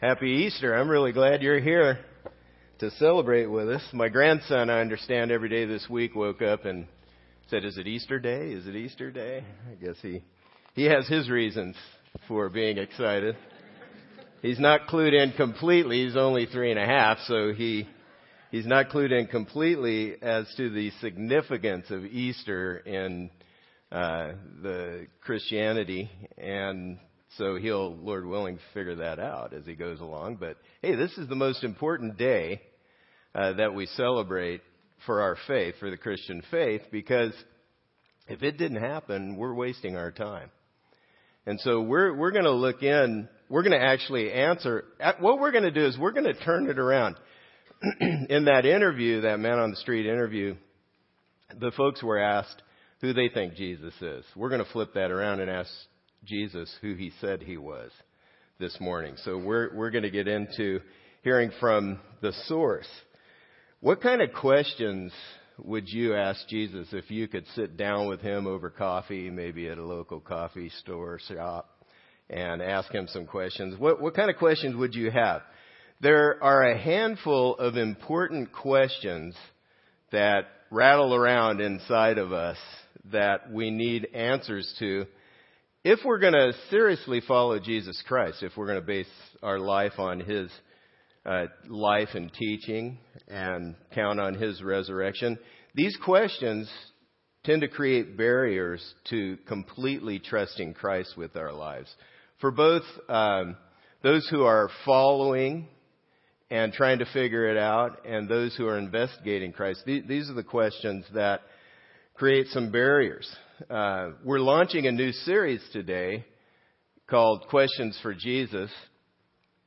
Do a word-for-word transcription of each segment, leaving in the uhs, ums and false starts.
Happy Easter. I'm really glad you're here to celebrate with us. My grandson, I understand, every day this week woke up and said, is it Easter Day? Is it Easter Day? I guess he, he has his reasons for being excited. He's not clued in completely. He's only three and a half, so he he's not clued in completely as to the significance of Easter in uh, the Christianity, and so he'll, Lord willing, figure that out as he goes along. But, hey, this is the most important day uh, that we celebrate for our faith, for the Christian faith, because if it didn't happen, we're wasting our time. And so we're we're going to look in. We're going to actually answer. What we're going to do is we're going to turn it around. In that interview, that man on the street interview, the folks were asked who they think Jesus is. We're going to flip that around and ask Jesus who he said he was this morning. So we're we're going to get into hearing from the source. What kind of questions would you ask Jesus if you could sit down with him over coffee, maybe at a local coffee store shop, and ask him some questions? What what kind of questions would you have? There are a handful of important questions that rattle around inside of us that we need answers to if we're going to seriously follow Jesus Christ, if we're going to base our life on his uh, life and teaching and count on his resurrection. These questions tend to create barriers to completely trusting Christ with our lives. For both um, those who are following and trying to figure it out and those who are investigating Christ, th- these are the questions that create some barriers. Uh, we're launching a new series today called Questions for Jesus.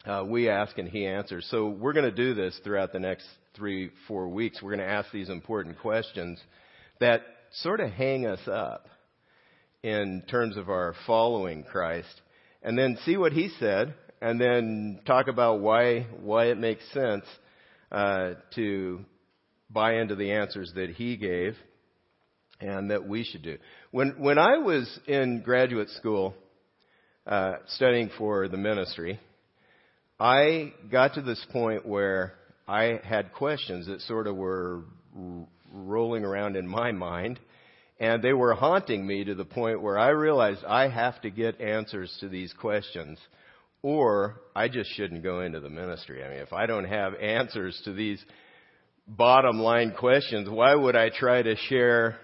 Uh, we ask and he answers. So we're going to do this throughout the next three, four weeks. We're going to ask these important questions that sort of hang us up in terms of our following Christ, and then see what he said, and then talk about why why it makes sense uh, to buy into the answers that he gave and that we should do. When when I was in graduate school uh, studying for the ministry, I got to this point where I had questions that sort of were r- rolling around in my mind, and they were haunting me to the point where I realized I have to get answers to these questions, or I just shouldn't go into the ministry. I mean, if I don't have answers to these bottom line questions, why would I try to share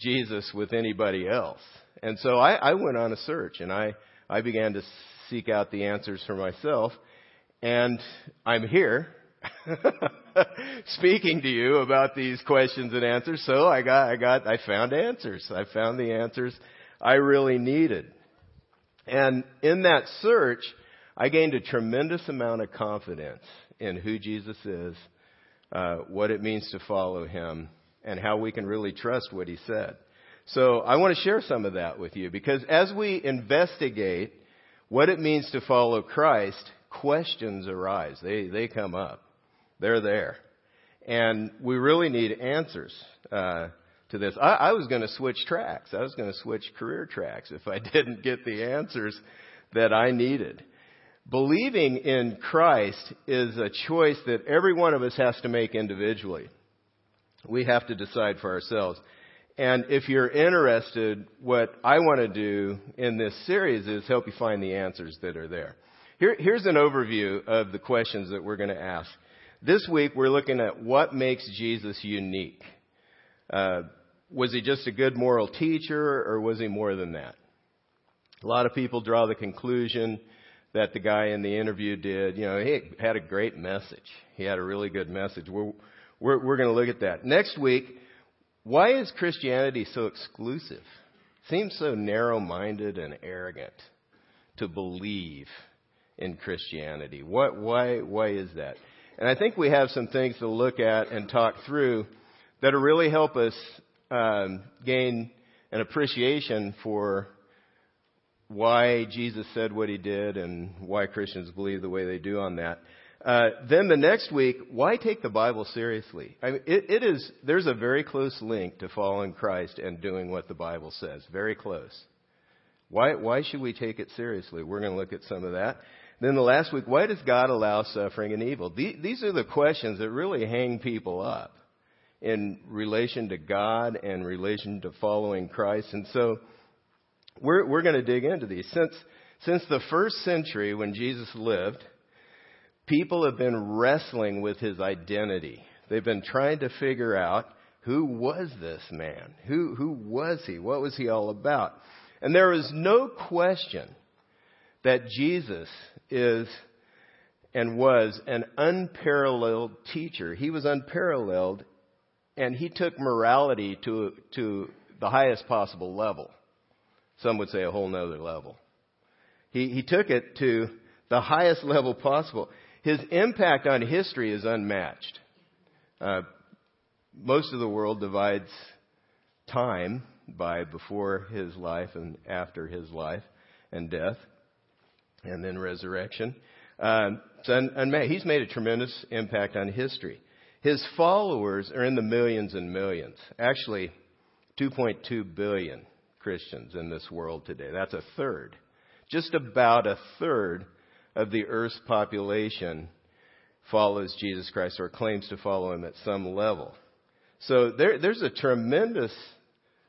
Jesus with anybody else? And so I, I went on a search, and I, I began to seek out the answers for myself, and I'm here speaking to you about these questions and answers. So I got, I got, I found answers. I found the answers I really needed. And in that search, I gained a tremendous amount of confidence in who Jesus is, uh, what it means to follow him, and how we can really trust what he said. So I want to share some of that with you, because as we investigate what it means to follow Christ, questions arise. They, they come up. They're there. And we really need answers uh, to this. I, I was going to switch tracks. I was going to switch career tracks if I didn't get the answers that I needed. Believing in Christ is a choice that every one of us has to make individually. We have to decide for ourselves. And if you're interested, what I want to do in this series is help you find the answers that are there. Here, here's an overview of the questions that we're going to ask. This week, we're looking at what makes Jesus unique. Uh, was he just a good moral teacher, or was he more than that? A lot of people draw the conclusion that the guy in the interview did. You know, he had a great message. He had a really good message. We're, we're, we're going to look at that. Next week, why is Christianity so exclusive? Seems so narrow-minded and arrogant to believe in Christianity. What, why, why is that? And I think we have some things to look at and talk through that will really help us um, gain an appreciation for why Jesus said what he did and why Christians believe the way they do on that. Uh, then the next week, why take the Bible seriously? I mean, it, it is, there's a very close link to following Christ and doing what the Bible says. Very close. Why, why should we take it seriously? We're going to look at some of that. Then the last week, why does God allow suffering and evil? These are the questions that really hang people up in relation to God and relation to following Christ. And so we're we're going to dig into these. Since since the first century when Jesus lived, people have been wrestling with his identity. They've been trying to figure out, who was this man? Who who was he? What was he all about? And there is no question that Jesus is and was an unparalleled teacher. He was unparalleled, and he took morality to to the highest possible level. Some would say a whole nother level. He he took it to the highest level possible. His impact on history is unmatched. Uh, most of the world divides time by before his life and after his life and death. And then resurrection. Um, so un, un, he's made a tremendous impact on history. His followers are in the millions and millions. Actually, two point two billion Christians in this world today. That's a third. Just about a third of the earth's population follows Jesus Christ or claims to follow him at some level. So there, there's a tremendous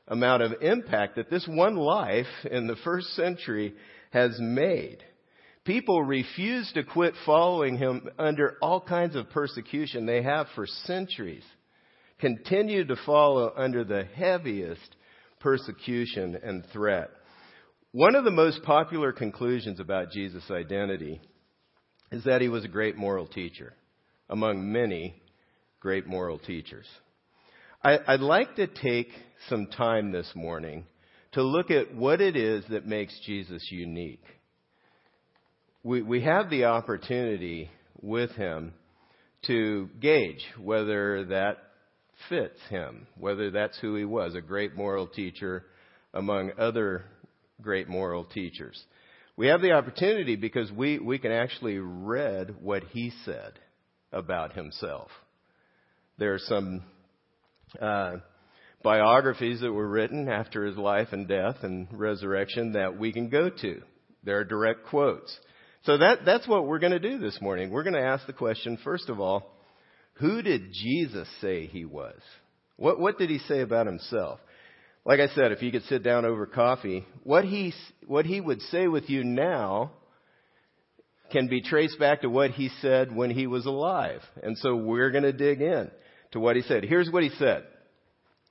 amount of impact that this one life in the first century has made. People refuse to quit following him under all kinds of persecution. They have for centuries continued to follow under the heaviest persecution and threat. One of the most popular conclusions about Jesus' identity is that he was a great moral teacher, among many great moral teachers. I, I'd like to take some time this morning to look at what it is that makes Jesus unique. We we have the opportunity with him to gauge whether that fits him, whether that's who he was, a great moral teacher among other great moral teachers. We have the opportunity because we, we can actually read what he said about himself. There are some uh, biographies that were written after his life and death and resurrection that we can go to. There are direct quotes. So that, that's what we're going to do this morning. We're going to ask the question, first of all, who did Jesus say he was? What, what did he say about himself? Like I said, if you could sit down over coffee, what he, what he would say with you now can be traced back to what he said when he was alive. And so we're going to dig in to what he said. Here's what he said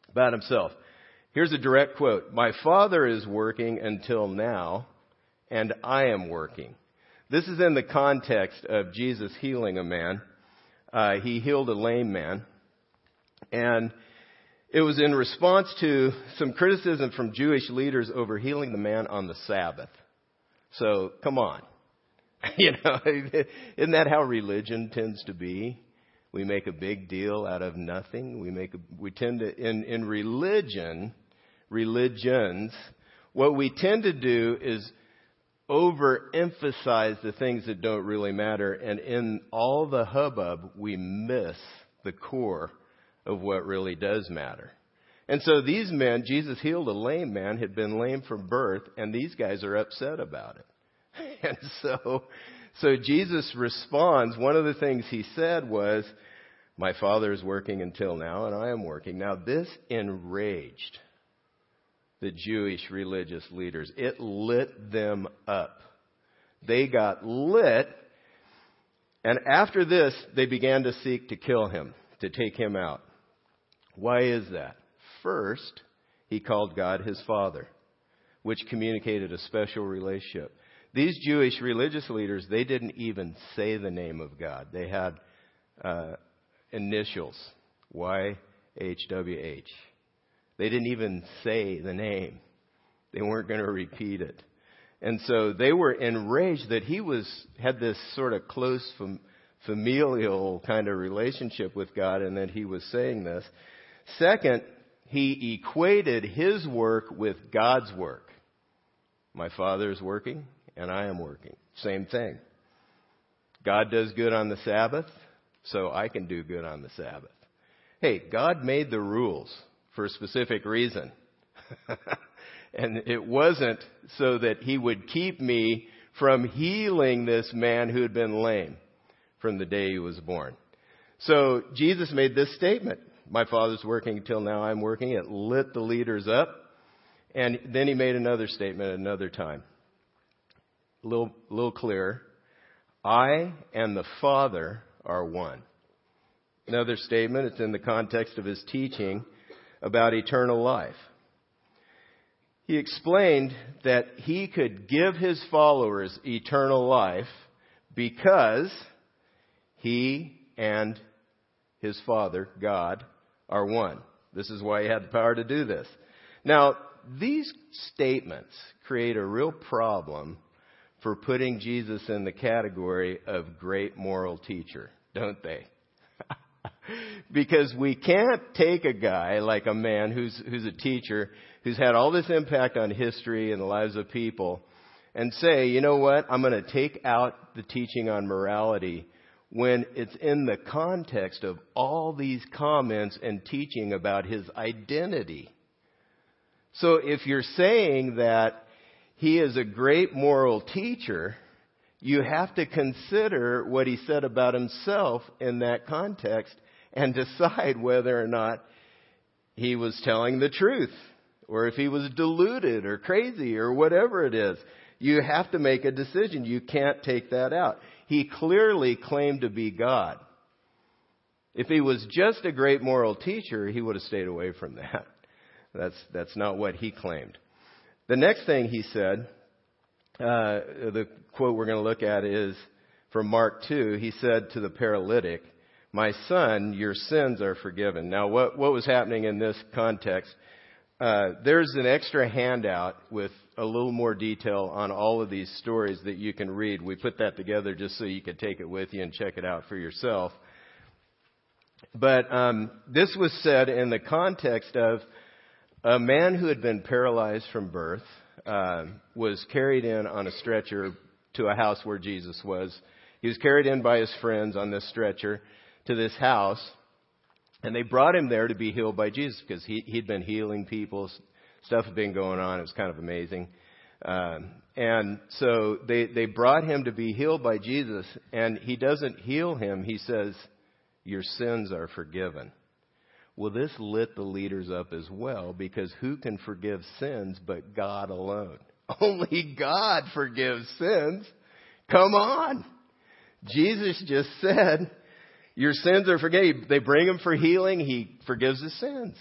about himself. Here's a direct quote. "My Father is working until now, and I am working." This is in the context of Jesus healing a man. Uh, he healed a lame man. And it was in response to some criticism from Jewish leaders over healing the man on the Sabbath. So, come on. You know, isn't that how religion tends to be? We make a big deal out of nothing. We make a, we tend to, in, in religion, religions, what we tend to do is overemphasize the things that don't really matter, and in all the hubbub, we miss the core of what really does matter. And so these men, Jesus healed a lame man, had been lame from birth, and these guys are upset about it. And so, so Jesus responds. One of the things he said was, "My Father is working until now, and I am working." Now, this enraged the Jewish religious leaders. It lit them up. They got lit. And after this, they began to seek to kill him, to take him out. Why is that? First, he called God his Father, which communicated a special relationship. These Jewish religious leaders, they didn't even say the name of God. They had uh, initials. Y H W H. They didn't even say the name. They weren't going to repeat it. And so they were enraged that he was had this sort of close fam, familial kind of relationship with God and that he was saying this. Second, he equated his work with God's work. "My Father is working and I am working." Same thing. God does good on the Sabbath, so I can do good on the Sabbath. Hey, God made the rules for a specific reason. And it wasn't so that he would keep me from healing this man who had been lame from the day he was born. So Jesus made this statement. My Father's working till now I'm working. It lit the leaders up. And then he made another statement at another time. A little, little clearer. I and the Father are one. Another statement. It's in the context of his teaching about eternal life. He explained that he could give his followers eternal life because he and his Father, God, are one. This is why he had the power to do this. Now, these statements create a real problem for putting Jesus in the category of great moral teacher, don't they? Because we can't take a guy like a man who's who's a teacher, who's had all this impact on history and the lives of people, and say, you know what, I'm going to take out the teaching on morality when it's in the context of all these comments and teaching about his identity. So if you're saying that he is a great moral teacher, you have to consider what he said about himself in that context and decide whether or not he was telling the truth or if he was deluded or crazy or whatever it is. You have to make a decision. You can't take that out. He clearly claimed to be God. If he was just a great moral teacher, he would have stayed away from that. That's that's not what he claimed. The next thing he said, uh, the quote we're going to look at is from Mark two. He said to the paralytic, "My son, your sins are forgiven." Now, what, what was happening in this context? Uh, there's an extra handout with a little more detail on all of these stories that you can read. We put that together just so you could take it with you and check it out for yourself. But um, this was said in the context of a man who had been paralyzed from birth, uh, was carried in on a stretcher to a house where Jesus was. He was carried in by his friends on this stretcher to this house, and they brought him there to be healed by Jesus because he, he'd been healing people. Stuff had been going on. It was kind of amazing. Um, and so they, they brought him to be healed by Jesus, and he doesn't heal him. He says, "Your sins are forgiven." Well, this lit the leaders up as well, because who can forgive sins but God alone? Only God forgives sins. Come on. Jesus just said, "Your sins are forgiven." They bring him for healing. He forgives his sins.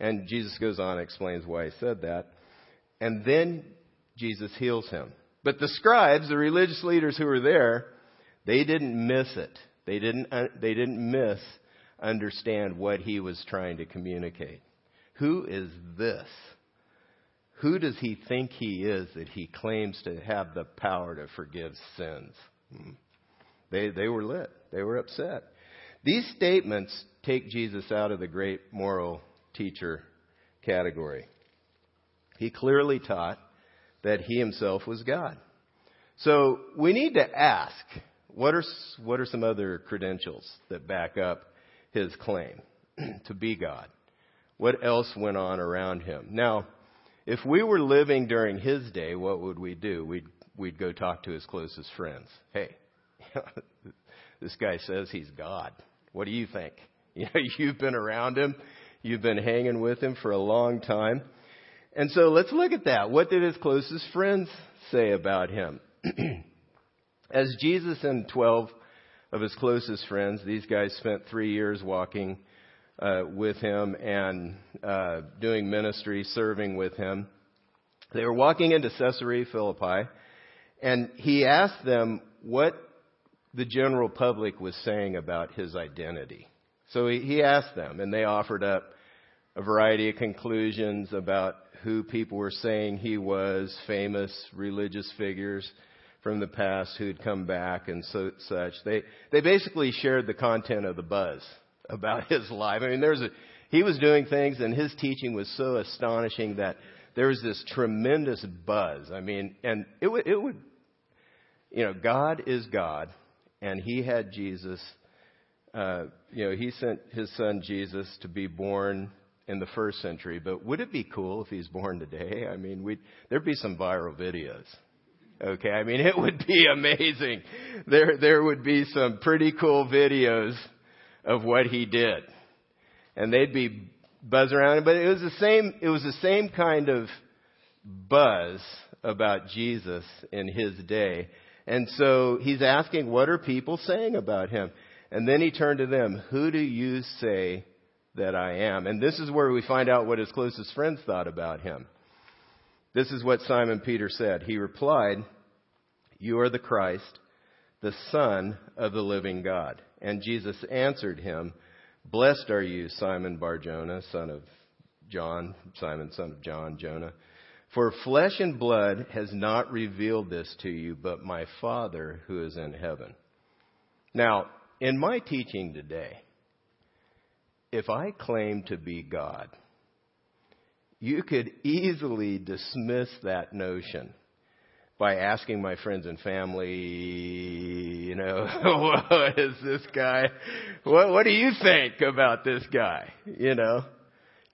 And Jesus goes on and explains why he said that. And then Jesus heals him. But the scribes, the religious leaders who were there, they didn't miss it. They didn't, they didn't miss understand what he was trying to communicate. Who is this? Who does he think he is that he claims to have the power to forgive sins? They they were lit. They were upset. These statements take Jesus out of the great moral teacher category. He clearly taught that he himself was God. So we need to ask, what are what are some other credentials that back up his claim to be God? What else went on around him? Now, if we were living during his day, what would we do? We'd we'd go talk to his closest friends. Hey, this guy says he's God. What do you think? You know, you've been around him. You've been hanging with him for a long time. And so let's look at that. What did his closest friends say about him? As Jesus and twelve of his closest friends, these guys spent three years walking uh, with him and uh, doing ministry, serving with him. They were walking into Caesarea Philippi, and he asked them what the general public was saying about his identity. So he, he asked them, and they offered up a variety of conclusions about who people were saying he was, famous religious figures from the past who'd come back and so such. They they basically shared the content of the buzz about his life. I mean, there's a he was doing things, and his teaching was so astonishing that there was this tremendous buzz. I mean, and it would it would you know, God is God, and he had Jesus. Uh, you know, he sent his son Jesus to be born in the first century. But would it be cool if he's born today? I mean, we there'd be some viral videos Okay, I mean, it would be amazing. There, there would be some pretty cool videos of what he did, and they'd be buzzing around. But it was the same. It was the same kind of buzz about Jesus in his day. And so he's asking, what are people saying about him? And then he turned to them, who do you say that I am? And this is where we find out what his closest friends thought about him. This is what Simon Peter said. He replied, you are the Christ, the Son of the living God. And Jesus answered him, blessed are you, Simon Bar-Jonah, son of John, Simon, son of John, Jonah. For flesh and blood has not revealed this to you, but my Father who is in heaven. Now, in my teaching today, if I claim to be God, you could easily dismiss that notion by asking my friends and family, you know, what is this guy? What, what do you think about this guy? You know,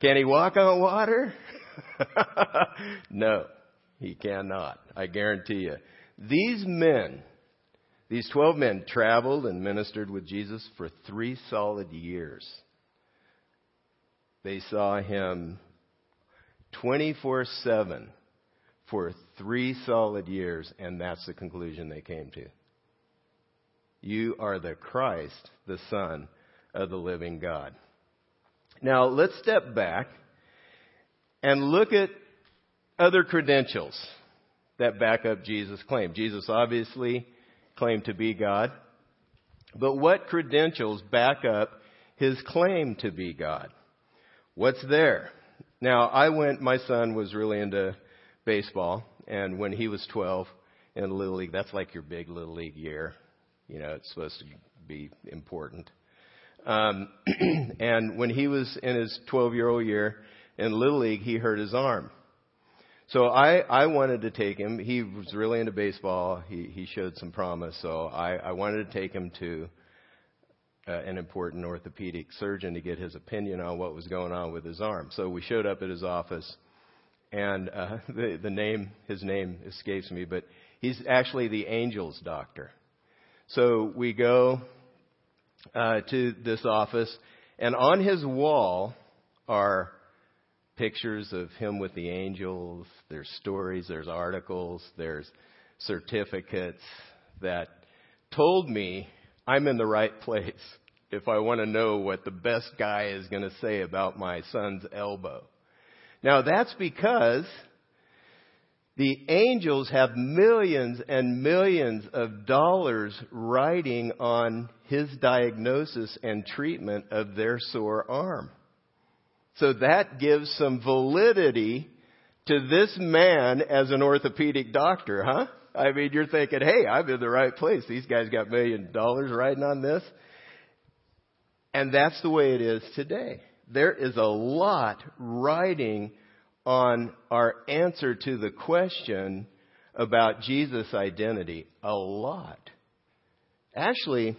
can he walk on water? No, he cannot. I guarantee you. These men, these twelve men, traveled and ministered with Jesus for three solid years. They saw him twenty-four seven for three solid years, and that's the conclusion they came to. You are the Christ, the Son of the living God. Now, let's step back and look at other credentials that back up Jesus' claim. Jesus obviously claimed to be God. But what credentials back up his claim to be God? What's there? Now, I went, my son was really into baseball. And when he was twelve in Little League, that's like your big Little League year. You know, it's supposed to be important. Um, and when he was in his twelve-year-old year, in Little League, he hurt his arm. So I, I wanted to take him. He was really into baseball. He, he showed some promise. So I, I wanted to take him to uh, an important orthopedic surgeon to get his opinion on what was going on with his arm. So we showed up at his office. And uh, the, the name, his name escapes me, but he's actually the Angels doctor. So we go uh, to this office. And on his wall are pictures of him with the angels, there's stories, there's articles, there's certificates that told me I'm in the right place if I want to know what the best guy is going to say about my son's elbow. Now, that's because the angels have millions and millions of dollars riding on his diagnosis and treatment of their sore arm. So that gives some validity to this man as an orthopedic doctor, huh? I mean, you're thinking, hey, I'm in the right place. These guys got million dollars riding on this. And that's the way it is today. There is a lot riding on our answer to the question about Jesus' identity. A lot. Actually,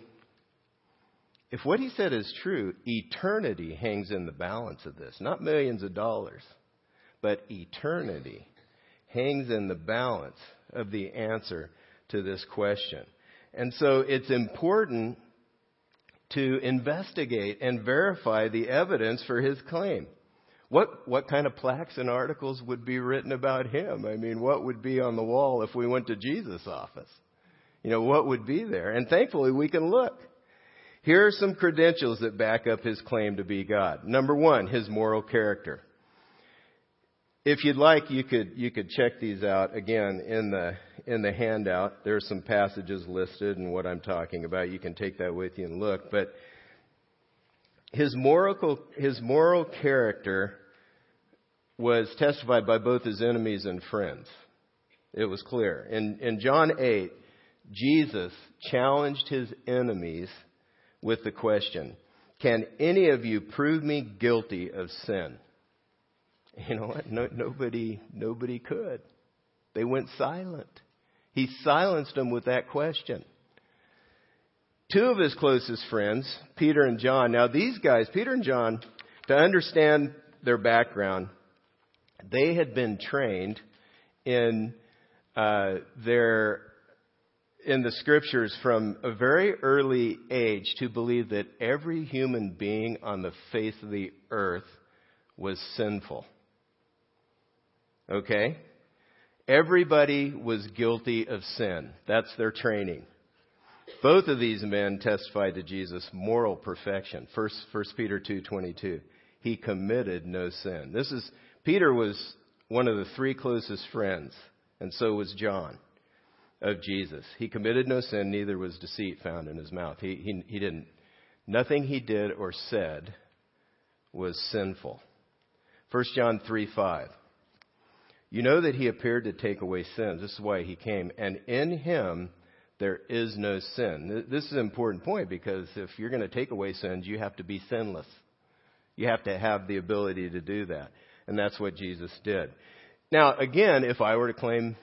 if what he said is true, eternity hangs in the balance of this. Not millions of dollars, but eternity hangs in the balance of the answer to this question. And so it's important to investigate and verify the evidence for his claim. What what kind of plaques and articles would be written about him? I mean, what would be on the wall if we went to Jesus' office? You know, what would be there? And thankfully, we can look. Here are some credentials that back up his claim to be God. Number one, his moral character. If you'd like, you could you could check these out again in the in the handout. There are some passages listed and what I'm talking about. You can take that with you and look. But his moral his moral character was testified by both his enemies and friends. It was clear. In in John eight, Jesus challenged his enemies with the question, can any of you prove me guilty of sin? You know what? No, nobody, nobody could. They went silent. He silenced them with that question. Two of his closest friends, Peter and John. Now these guys, Peter and John, to understand their background, they had been trained in uh, they're in the scriptures from a very early age to believe that every human being on the face of the earth was sinful. Okay? Everybody was guilty of sin. That's their training. Both of these men testified to Jesus' moral perfection. First, First Peter two twenty-two. He committed no sin. This is Peter was one of the three closest friends, and so was John of Jesus. He committed no sin, neither was deceit found in his mouth. He he, he didn't. Nothing he did or said was sinful. First John three five. You know that he appeared to take away sins. This is why he came. And in him there is no sin. This is an important point, because if you're going to take away sins, you have to be sinless. You have to have the ability to do that. And that's what Jesus did. Now, again, if I were to claim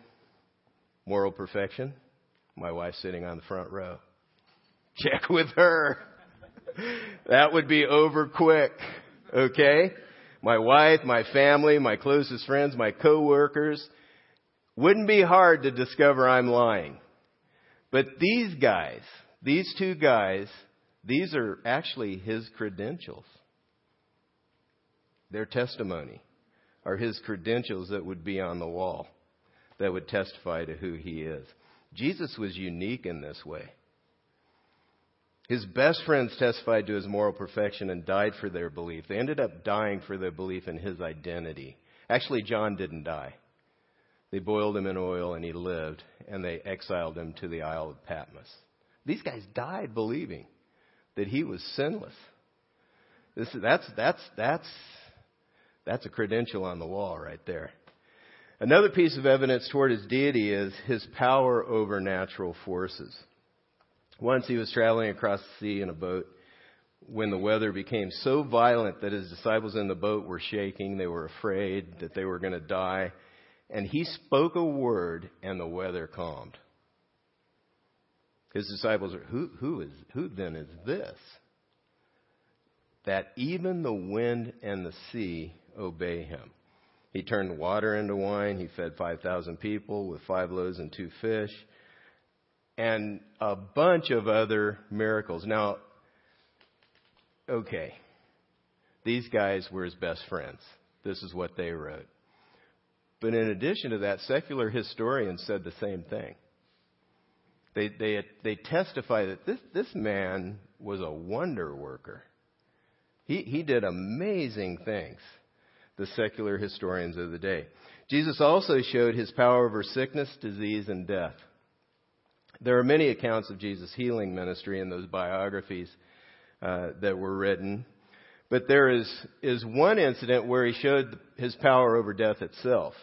moral perfection, my wife's sitting on the front row. Check with her. That would be over quick. Okay? My wife, my family, my closest friends, my coworkers. Wouldn't be hard to discover I'm lying. But these guys, these two guys, these are actually his credentials. Their testimony are his credentials that would be on the wall, that would testify to who he is. Jesus was unique in this way. His best friends testified to his moral perfection and died for their belief. They ended up dying for their belief in his identity. Actually, John didn't die. They boiled him in oil and he lived, and they exiled him to the Isle of Patmos. These guys died believing that he was sinless. This, that's, that's, that's, that's a credential on the wall right there. Another piece of evidence toward his deity is his power over natural forces. Once he was traveling across the sea in a boat when the weather became so violent that his disciples in the boat were shaking. They were afraid that they were going to die. And he spoke a word and the weather calmed. His disciples are, who, who is, who then is this? That even the wind and the sea obey him. He turned water into wine. He fed five thousand people with five loaves and two fish. And a bunch of other miracles. Now, okay, these guys were his best friends. This is what they wrote. But in addition to that, secular historians said the same thing. They they they testify that this, this man was a wonder worker. He he did amazing things, the secular historians of the day. Jesus also showed his power over sickness, disease, and death. There are many accounts of Jesus' healing ministry in those biographies uh, that were written. But there is, is one incident where he showed his power over death itself.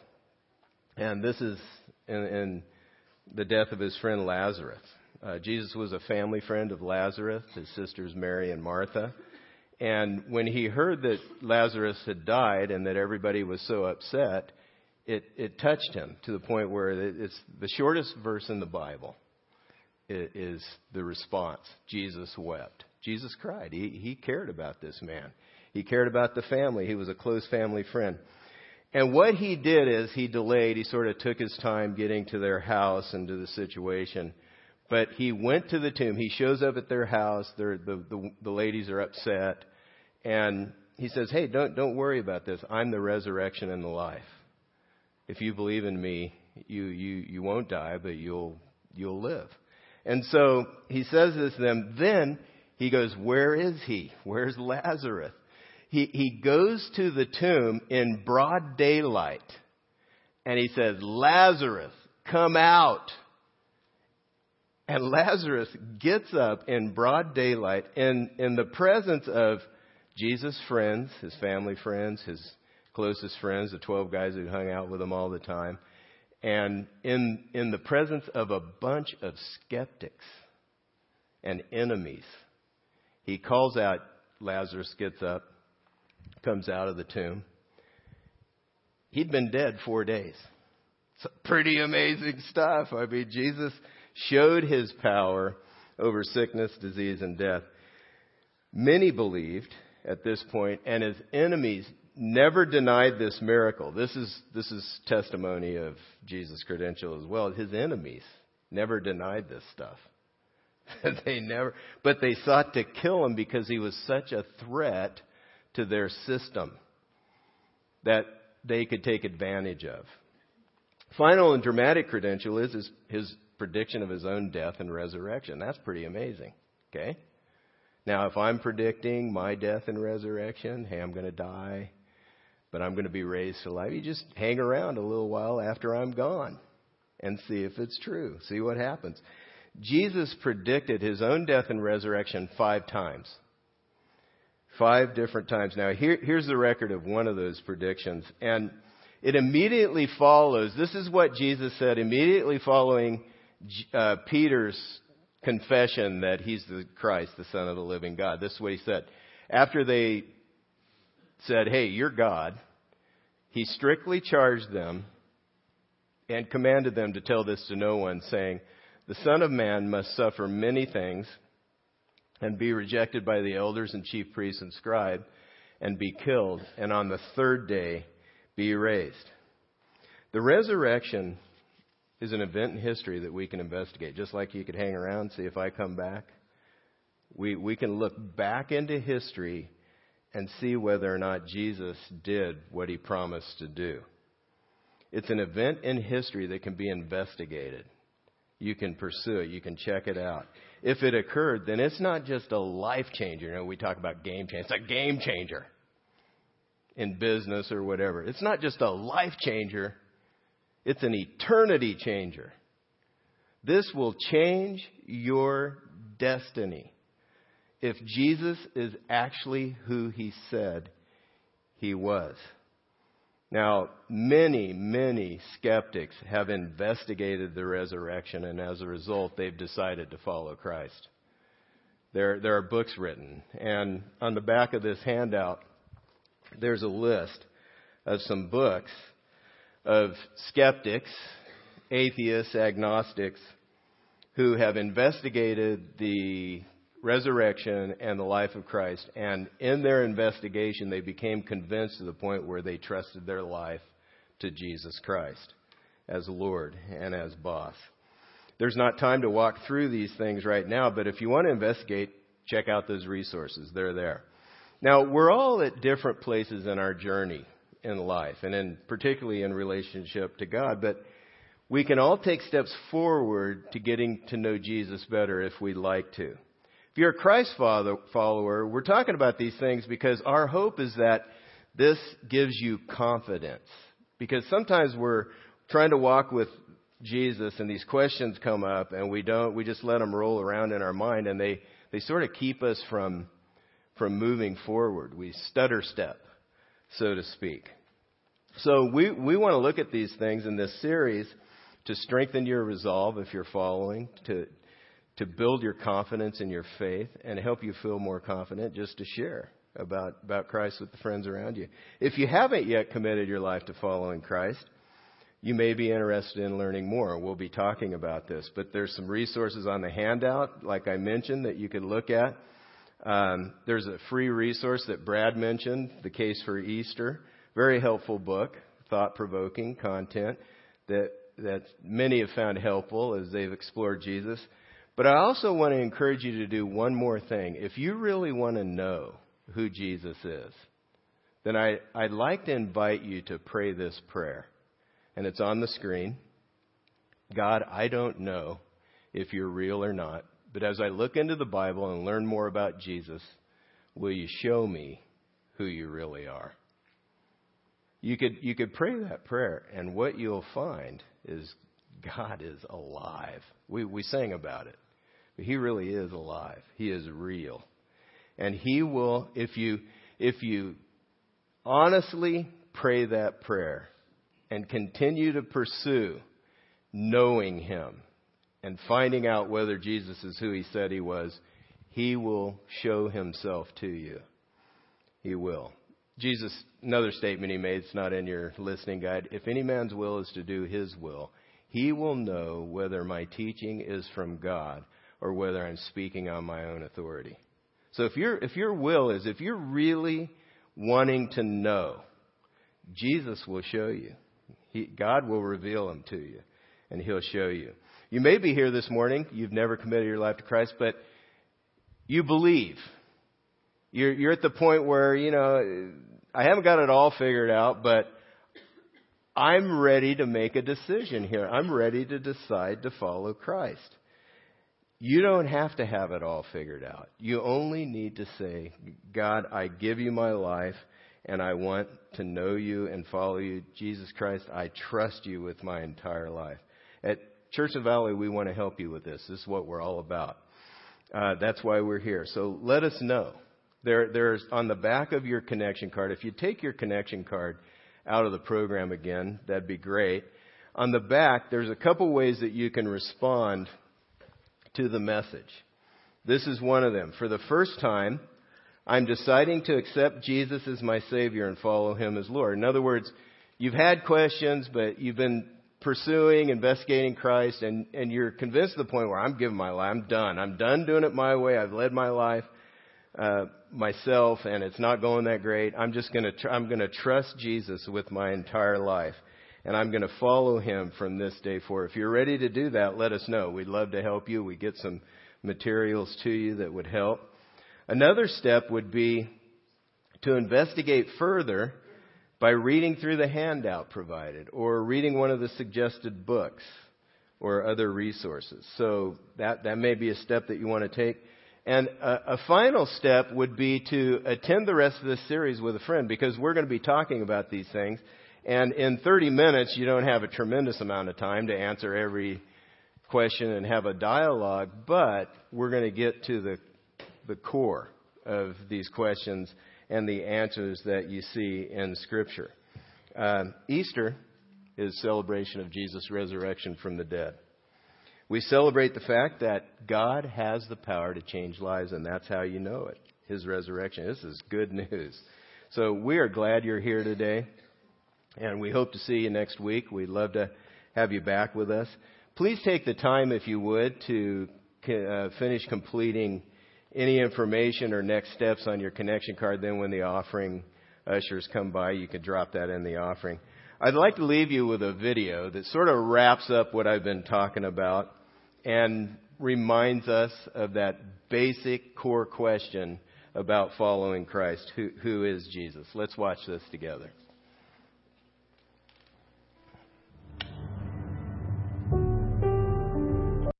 And this is in, in the death of his friend Lazarus. Uh, Jesus was a family friend of Lazarus, his sisters Mary and Martha. And when he heard that Lazarus had died and that everybody was so upset, it, it touched him to the point where it's the shortest verse in the Bible. It is the response. Jesus wept. Jesus cried. He, he cared about this man. He cared about the family. He was a close family friend. And what he did is he delayed. He sort of took his time getting to their house and to the situation. But he went to the tomb. He shows up at their house. The, the, the ladies are upset. And he says, hey, don't, don't worry about this. I'm the resurrection and the life. If you believe in me, you, you, you won't die, but you'll, you'll live. And so he says this to them. Then he goes, where is he? Where's Lazarus? He he goes to the tomb in broad daylight. And he says, Lazarus, come out. And Lazarus gets up in broad daylight in, in the presence of Jesus' friends, his family friends, his closest friends, the twelve guys who hung out with him all the time. And in in the presence of a bunch of skeptics and enemies, he calls out, Lazarus gets up, comes out of the tomb. He'd been dead four days. It's pretty amazing stuff. I mean, Jesus showed his power over sickness, disease, and death. Many believed at this point, and his enemies never denied this miracle. This is this is testimony of Jesus' credential as well. His enemies never denied this stuff. They never, but they sought to kill him because he was such a threat to their system that they could take advantage of. Final and dramatic credential is his, his prediction of his own death and resurrection. That's pretty amazing. Okay? Now, if I'm predicting my death and resurrection, hey, I'm going to die, but I'm going to be raised to life, you just hang around a little while after I'm gone and see if it's true. See what happens. Jesus predicted his own death and resurrection five times. Five different times. Now, here, here's the record of one of those predictions. And it immediately follows. This is what Jesus said immediately following uh, Peter's confession that he's the Christ, the Son of the living God. This is what he said. After they said, hey, you're God, he strictly charged them and commanded them to tell this to no one, saying, the Son of Man must suffer many things and be rejected by the elders and chief priests and scribes and be killed, and on the third day be raised. The resurrection is an event in history that we can investigate. Just like you could hang around, see if I come back. We we can look back into history and see whether or not Jesus did what he promised to do. It's an event in history that can be investigated. You can pursue it. You can check it out. If it occurred, then it's not just a life changer. You know, we talk about game changer. It's a game changer in business or whatever. It's not just a life changer. It's an eternity changer. This will change your destiny if Jesus is actually who he said he was. Now, many, many skeptics have investigated the resurrection, and as a result, they've decided to follow Christ. There, there are books written, and on the back of this handout, there's a list of some books of skeptics, atheists, agnostics, who have investigated the resurrection and the life of Christ. And in their investigation, they became convinced to the point where they trusted their life to Jesus Christ as Lord and as boss. There's not time to walk through these things right now, but if you want to investigate, check out those resources. They're there. Now, we're all at different places in our journey in life, and in particularly in relationship to God, but we can all take steps forward to getting to know Jesus better if we'd like to. If you're a Christ follower, we're talking about these things because our hope is that this gives you confidence. Because sometimes we're trying to walk with Jesus and these questions come up and we don't, we just let them roll around in our mind, and they, they sort of keep us from, from moving forward. We stutter step, so to speak. So we, we want to look at these things in this series to strengthen your resolve if you're following, to to build your confidence in your faith and help you feel more confident just to share about, about Christ with the friends around you. If you haven't yet committed your life to following Christ, you may be interested in learning more. We'll be talking about this, but there's some resources on the handout, like I mentioned, that you could look at. Um, there's a free resource that Brad mentioned, The Case for Easter. Very helpful book, thought-provoking content that that many have found helpful as they've explored Jesus. But I also want to encourage you to do one more thing. If you really want to know who Jesus is, then I, I'd like to invite you to pray this prayer. And it's on the screen. God, I don't know if you're real or not, but as I look into the Bible and learn more about Jesus, will you show me who you really are? You could you could pray that prayer, and what you'll find is God is alive. We we sang about it. But he really is alive. He is real. And he will, if you if you honestly pray that prayer and continue to pursue knowing him and finding out whether Jesus is who he said he was, he will show himself to you. He will. Jesus, another statement he made, it's not in your listening guide. If any man's will is to do his will, he will know whether my teaching is from God or whether I'm speaking on my own authority. So if your if your will is, if you're really wanting to know, Jesus will show you. He, God will reveal them to you, and he'll show you. You may be here this morning. You've never committed your life to Christ, but you believe. You're, you're at the point where, you know, I haven't got it all figured out, but I'm ready to make a decision here. I'm ready to decide to follow Christ. You don't have to have it all figured out. You only need to say, God, I give you my life, and I want to know you and follow you. Jesus Christ, I trust you with my entire life. At Church of Valley, we want to help you with this. This is what we're all about. Uh, that's why we're here. So let us know. There, there's on the back of your connection card, if you take your connection card out of the program again, that'd be great. On the back, there's a couple ways that you can respond to the message. This is one of them. For the first time, I'm deciding to accept Jesus as my Savior and follow him as Lord. In other words, you've had questions, but you've been pursuing, investigating Christ, and, and you're convinced to the point where I'm giving my life. I'm done. I'm done doing it my way. I've led my life uh, myself, and it's not going that great. I'm just going to tr- I'm going to trust Jesus with my entire life, and I'm going to follow him from this day forward. If you're ready to do that, let us know. We'd love to help you. We get some materials to you that would help. Another step would be to investigate further by reading through the handout provided or reading one of the suggested books or other resources. So that, that may be a step that you want to take. And a, a final step would be to attend the rest of this series with a friend, because we're going to be talking about these things. And in thirty minutes, you don't have a tremendous amount of time to answer every question and have a dialogue, but we're going to get to the the core of these questions and the answers that you see in Scripture. Um, Easter is celebration of Jesus' resurrection from the dead. We celebrate the fact that God has the power to change lives, and that's how you know it, his resurrection. This is good news. So we are glad you're here today, and we hope to see you next week. We'd love to have you back with us. Please take the time, if you would, to uh, finish completing any information or next steps on your connection card. Then when the offering ushers come by, you can drop that in the offering. I'd like to leave you with a video that sort of wraps up what I've been talking about and reminds us of that basic core question about following Christ. Who, who is Jesus? Let's watch this together.